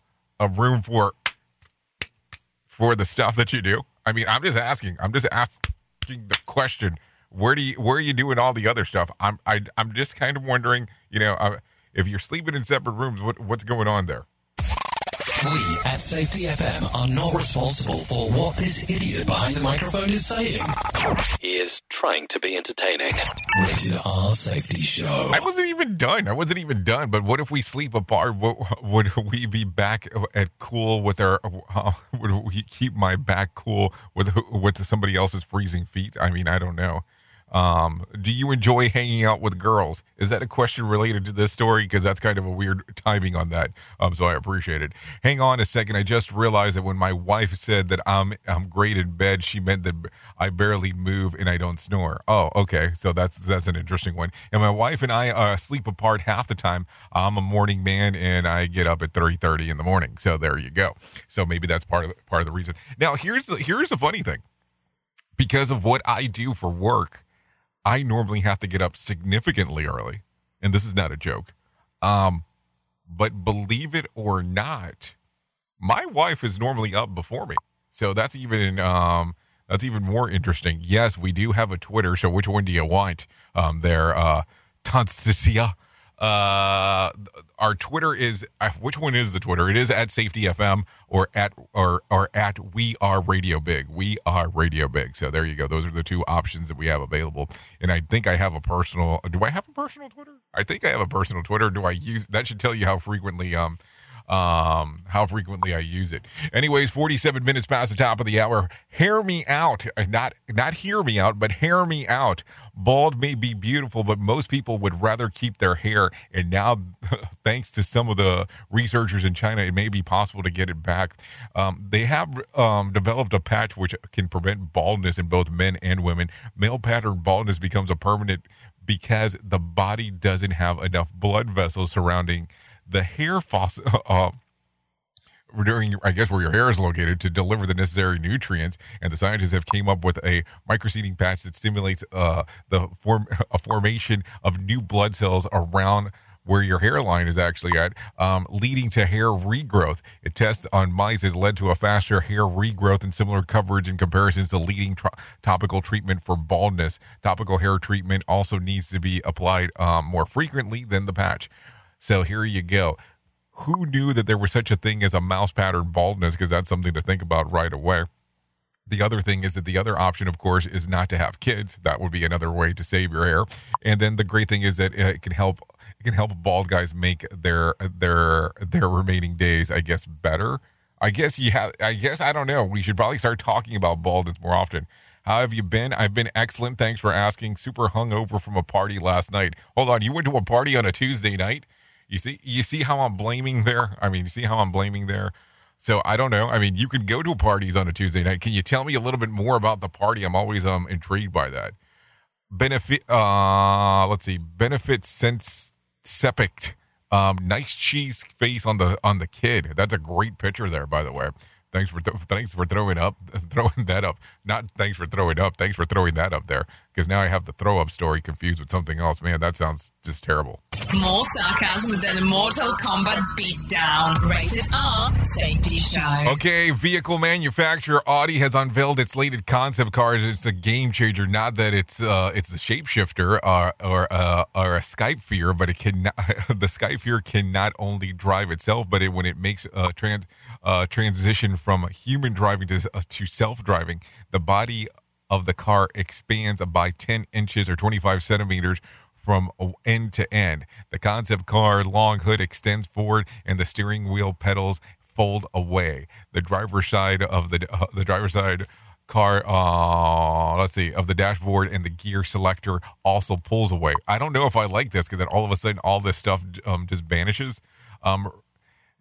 room for the stuff that you do? I mean, I'm just asking the question. Where are you doing all the other stuff? I'm just kind of wondering, if you're sleeping in separate rooms, what's going on there? We at Safety FM are not responsible for what this idiot behind the microphone is saying. He is trying to be entertaining. Rated R Safety Show. I wasn't even done. But what if we sleep apart? Would we be back at cool with our? Would we keep my back cool with somebody else's freezing feet? I mean, I don't know. Do you enjoy hanging out with girls? Is that a question related to this story? Because that's kind of a weird timing on that. So I appreciate it. Hang on a second. I just realized that when my wife said that I'm great in bed, she meant that I barely move and I don't snore. Oh, okay. So that's an interesting one. And my wife and I sleep apart half the time. I'm a morning man and I get up at 3:30 in the morning. So there you go. So maybe that's part of the reason. Now here's the funny thing. Because of what I do for work, I normally have to get up significantly early, and this is not a joke. But believe it or not, my wife is normally up before me. So that's even more interesting. Yes, we do have a Twitter. So which one do you want? Tanstasia. Our Twitter is, which one is the Twitter? It is at Safety FM or at We Are Radio Big. We Are Radio Big. So there you go. Those are the two options that we have available. And I think I have do I have a personal Twitter? I think I have a personal Twitter. That should tell you how frequently I use it. Anyways, 47 minutes past the top of the hour. Hair me out. Not hear me out, but hair me out. Bald may be beautiful, but most people would rather keep their hair. And now, thanks to some of the researchers in China, it may be possible to get it back. They have developed a patch which can prevent baldness in both men and women. Male pattern baldness becomes a permanent because the body doesn't have enough blood vessels surrounding the hair follicle where your hair is located to deliver the necessary nutrients. And the scientists have came up with a microseeding patch that stimulates the formation of new blood cells around where your hairline is actually at, leading to hair regrowth. A test on mice has led to a faster hair regrowth and similar coverage in comparison to leading topical treatment for baldness. Topical hair treatment also needs to be applied more frequently than the patch. So here you go. Who knew that there was such a thing as a mouse pattern baldness? Because that's something to think about right away. The other thing is that the other option, of course, is not to have kids. That would be another way to save your hair. And then the great thing is that it can help bald guys make their remaining days, I guess, better. I don't know. We should probably start talking about baldness more often. How have you been? I've been excellent. Thanks for asking. Super hungover from a party last night. Hold on. You went to a party on a Tuesday night? You see how I'm blaming there? So I don't know. I mean, you can go to parties on a Tuesday night. Can you tell me a little bit more about the party? I'm always intrigued by that. Benefit since Sepict. Nice cheese face on the kid. That's a great picture there, by the way. Thanks for throwing that up there. Because now I have the throw up story confused with something else. Man, that sounds just terrible. More sarcasm than a Mortal Kombat beatdown. Rated R. Safety show. Okay, vehicle manufacturer Audi has unveiled its latest concept cars. It's a game changer. Not that it's the shapeshifter or a Skypefear, but it cannot. The Skypefear can not only drive itself, but when it makes a transition from human driving to self driving, the body of the car expands by 10 inches or 25 centimeters from end to end. The concept car long hood extends forward and the steering wheel pedals fold away. The driver's side of the driver's side car, of the dashboard and the gear selector also pulls away. I don't know if I like this because then all of a sudden all this stuff just vanishes.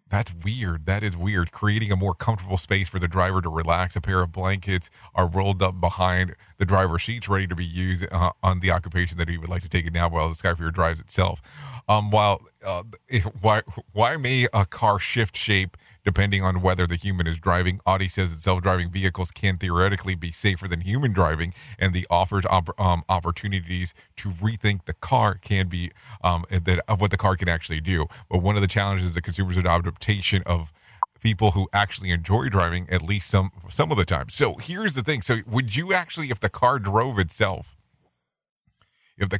That's weird. That is weird. Creating a more comfortable space for the driver to relax. A pair of blankets are rolled up behind the driver's seats, ready to be used on the occupation that he would like to take it now while the Skyfire drives itself. Why may a car shift shape depending on whether the human is driving? Audi says that self-driving vehicles can theoretically be safer than human driving, and the offers opportunities to rethink what the car can actually do. But one of the challenges is the consumer's adaptation of people who actually enjoy driving, at least some of the time. So here's the thing. So would you actually, if the car drove itself, would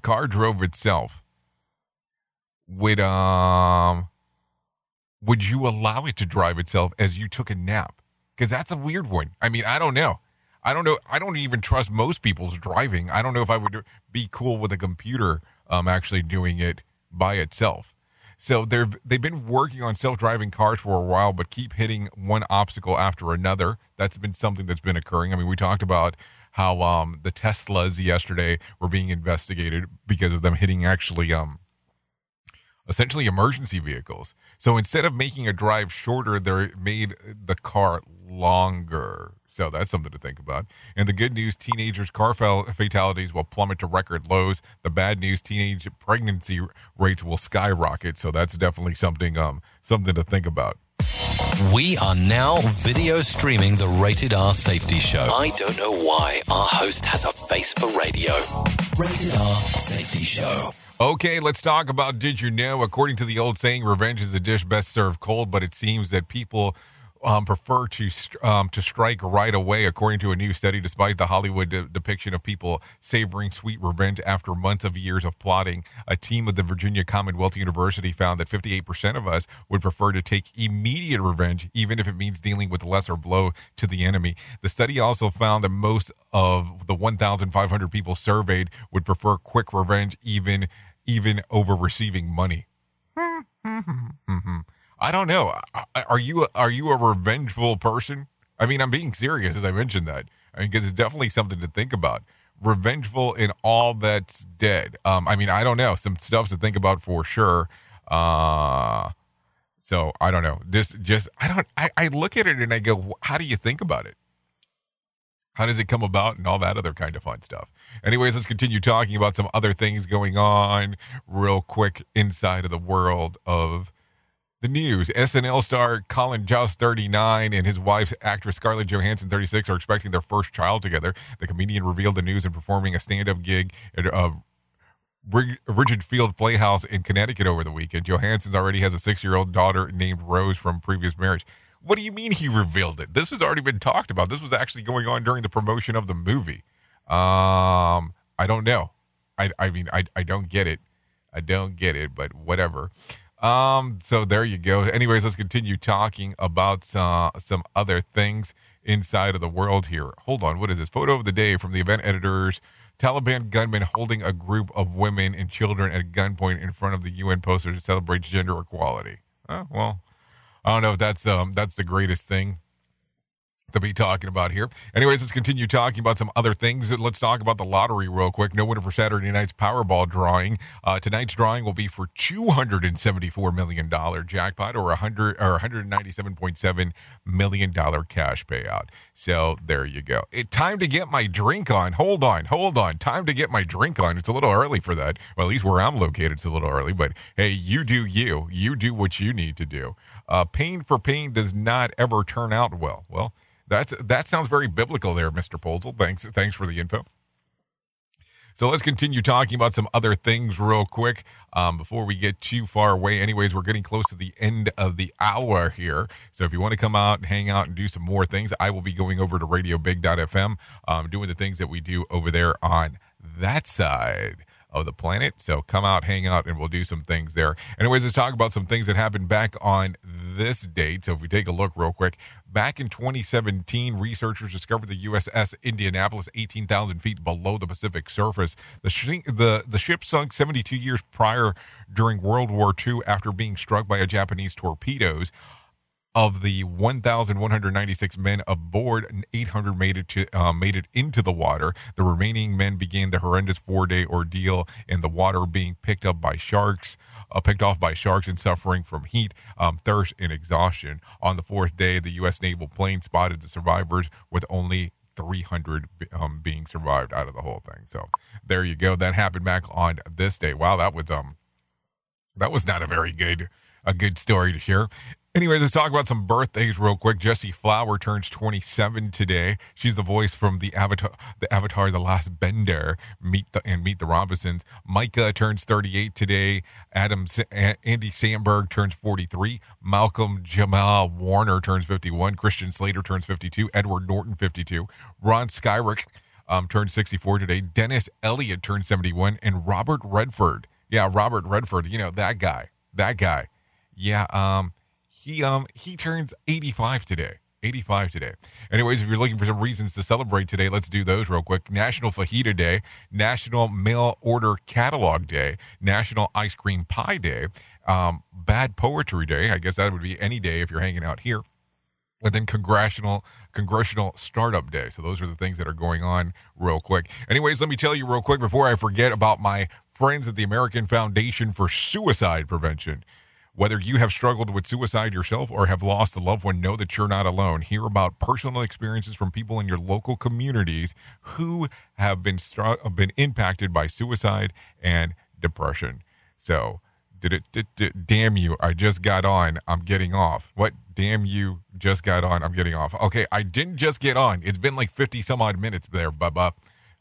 you allow it to drive itself as you took a nap? Because that's a weird one. I mean, I don't know. I don't even trust most people's driving. I don't know if I would be cool with a computer actually doing it by itself. So they've been working on self-driving cars for a while, but keep hitting one obstacle after another. That's been something that's been occurring. I mean, we talked about how the Teslas yesterday were being investigated because of them hitting essentially emergency vehicles. So instead of making a drive shorter, they made the car longer. So that's something to think about. And the good news, teenagers' car fatalities will plummet to record lows. The bad news, teenage pregnancy rates will skyrocket. So that's definitely something to think about. We are now video streaming the Rated R Safety Show. I don't know why our host has a face for radio. Rated R Safety Show. Okay, let's talk about Did You Know? According to the old saying, revenge is a dish best served cold, but it seems that people prefer to strike right away, according to a new study. Despite the Hollywood depiction of people savoring sweet revenge after months of years of plotting, a team at the Virginia Commonwealth University found that 58% of us would prefer to take immediate revenge, even if it means dealing with a lesser blow to the enemy. The study also found that most of the 1,500 people surveyed would prefer quick revenge, even over receiving money. I don't know. Are you a revengeful person? I mean, I'm being serious as I mentioned that. I mean, because it's definitely something to think about. Revengeful in all that's dead. I mean, I don't know. Some stuff to think about for sure. So I don't know. I look at it and I go, how do you think about it? How does it come about and all that other kind of fun stuff? Anyways, let's continue talking about some other things going on real quick inside of the world of the news. SNL star Colin Jost, 39, and his wife, actress Scarlett Johansson, 36, are expecting their first child together. The comedian revealed the news in performing a stand-up gig at Rigid Field Playhouse in Connecticut over the weekend. Johansson already has a 6-year-old daughter named Rose from previous marriage. What do you mean he revealed it? This has already been talked about. This was actually going on during the promotion of the movie. I don't know. I mean, I don't get it. I don't get it, but whatever. So there you go. Anyways, let's continue talking about some other things inside of the world here. Hold on. What is this? Photo of the day from the event editors. Taliban gunmen holding a group of women and children at gunpoint in front of the UN poster to celebrate gender equality. Well, I don't know if that's the greatest thing to be talking about here. Anyways, let's continue talking about some other things. Let's talk about the lottery real quick. No winner for Saturday night's Powerball drawing. Tonight's drawing will be for $274 million jackpot or $197.7 million cash payout. So there you go. Time to get my drink on. Hold on. Time to get my drink on. It's a little early for that. Well, at least where I'm located, it's a little early. But hey, you do you. You do what you need to do. Pain for pain does not ever turn out well. Well, that sounds very biblical there, Mr. Polzel. Thanks for the info. So let's continue talking about some other things real quick before we get too far away. Anyways, we're getting close to the end of the hour here. So if you want to come out and hang out and do some more things, I will be going over to RadioBig.fm, doing the things that we do over there on that side of the planet. So come out, hang out, and we'll do some things there. Anyways, let's talk about some things that happened back on this date. So if we take a look real quick, back in 2017, researchers discovered the USS Indianapolis 18,000 feet below the Pacific surface. The ship sunk 72 years prior during World War II after being struck by a Japanese torpedoes. Of the 1,196 men aboard, 800 made it into the water. The remaining men began the horrendous four-day ordeal in the water, being picked off by sharks and suffering from heat, thirst, and exhaustion. On the fourth day, the U.S. naval plane spotted the survivors, with only 300 being survived out of the whole thing. So there you go. That happened back on this day. Wow, that was not a good story to share. Anyways, let's talk about some birthdays real quick. Jessie Flower turns 27 today. She's the voice from the Avatar, The Last Bender, Meet the Robinsons. Micah turns 38 today. Andy Samberg turns 43. Malcolm Jamal Warner turns 51. Christian Slater turns 52. Edward Norton, 52. Ron Skyrick turned 64 today. Dennis Elliott turned 71. And Robert Redford. Yeah, Robert Redford. You know, that guy. Yeah, He turns 85 today. Anyways, if you're looking for some reasons to celebrate today, let's do those real quick. National Fajita Day, National Mail Order Catalog Day, National Ice Cream Pie Day, Bad Poetry Day. I guess that would be any day if you're hanging out here. And then Congressional Startup Day. So those are the things that are going on real quick. Anyways, let me tell you real quick before I forget about my friends at the American Foundation for Suicide Prevention. Whether you have struggled with suicide yourself or have lost a loved one, know that you're not alone. Hear about personal experiences from people in your local communities who have been impacted by suicide and depression. So, damn you, I just got on, I'm getting off. What? Damn you, just got on, I'm getting off. Okay, I didn't just get on. It's been like 50 some odd minutes there, Bubba.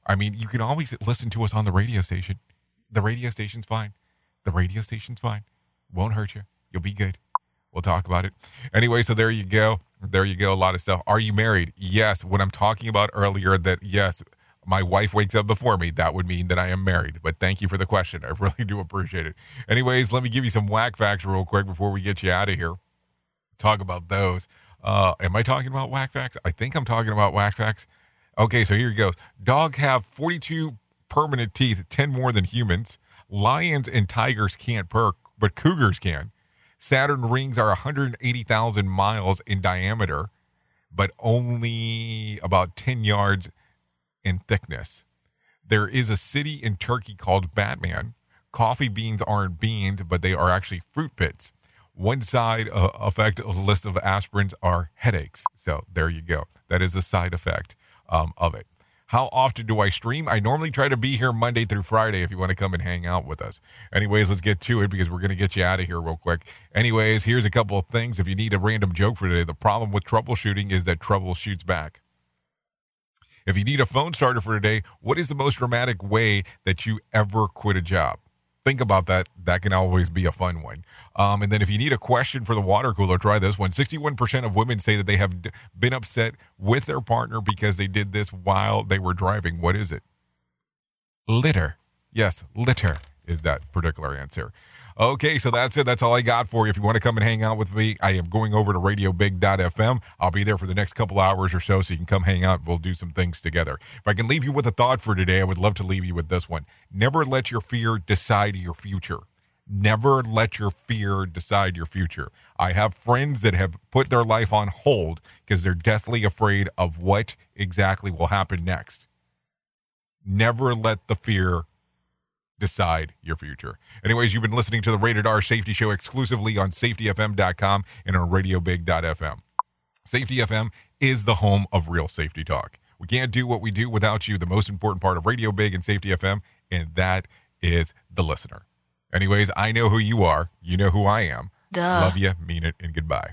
I mean, you can always listen to us on the radio station. The radio station's fine. Won't hurt you. You'll be good. We'll talk about it. Anyway, so there you go. A lot of stuff. Are you married? Yes. What I'm talking about earlier that, yes, my wife wakes up before me, that would mean that I am married. But thank you for the question. I really do appreciate it. Anyways, let me give you some whack facts real quick before we get you out of here. Talk about those. Am I talking about whack facts? I think I'm talking about whack facts. Okay, so here it goes. Dogs have 42 permanent teeth, 10 more than humans. Lions and tigers can't purr, but cougars can. Saturn rings are 180,000 miles in diameter, but only about 10 yards in thickness. There is a city in Turkey called Batman. Coffee beans aren't beans, but they are actually fruit pits. One side effect of the list of aspirins are headaches. So there you go. That is a side effect of it. How often do I stream? I normally try to be here Monday through Friday if you want to come and hang out with us. Anyways, let's get to it because we're going to get you out of here real quick. Anyways, here's a couple of things. If you need a random joke for today, the problem with troubleshooting is that trouble shoots back. If you need a phone starter for today, what is the most dramatic way that you ever quit a job? Think about that. That can always be a fun one. And then if you need a question for the water cooler, try this one. 61% of women say that they have been upset with their partner because they did this while they were driving. What is it? Litter. Yes, litter is that particular answer. Okay, so that's it. That's all I got for you. If you want to come and hang out with me, I am going over to RadioBig.fm. I'll be there for the next couple hours or so you can come hang out. We'll do some things together. If I can leave you with a thought for today, I would love to leave you with this one. Never let your fear decide your future. Never let your fear decide your future. I have friends that have put their life on hold because they're deathly afraid of what exactly will happen next. Never let the fear decide your future. Anyways, you've been listening to the Rated R Safety Show exclusively on safetyfm.com and on RadioBig.fm. Safety FM is the home of real safety talk. We can't do what we do without you, the most important part of Radio Big and Safety FM, and that is the listener. Anyways, I know who you are. You know who I am. Duh. Love you, mean it, and goodbye.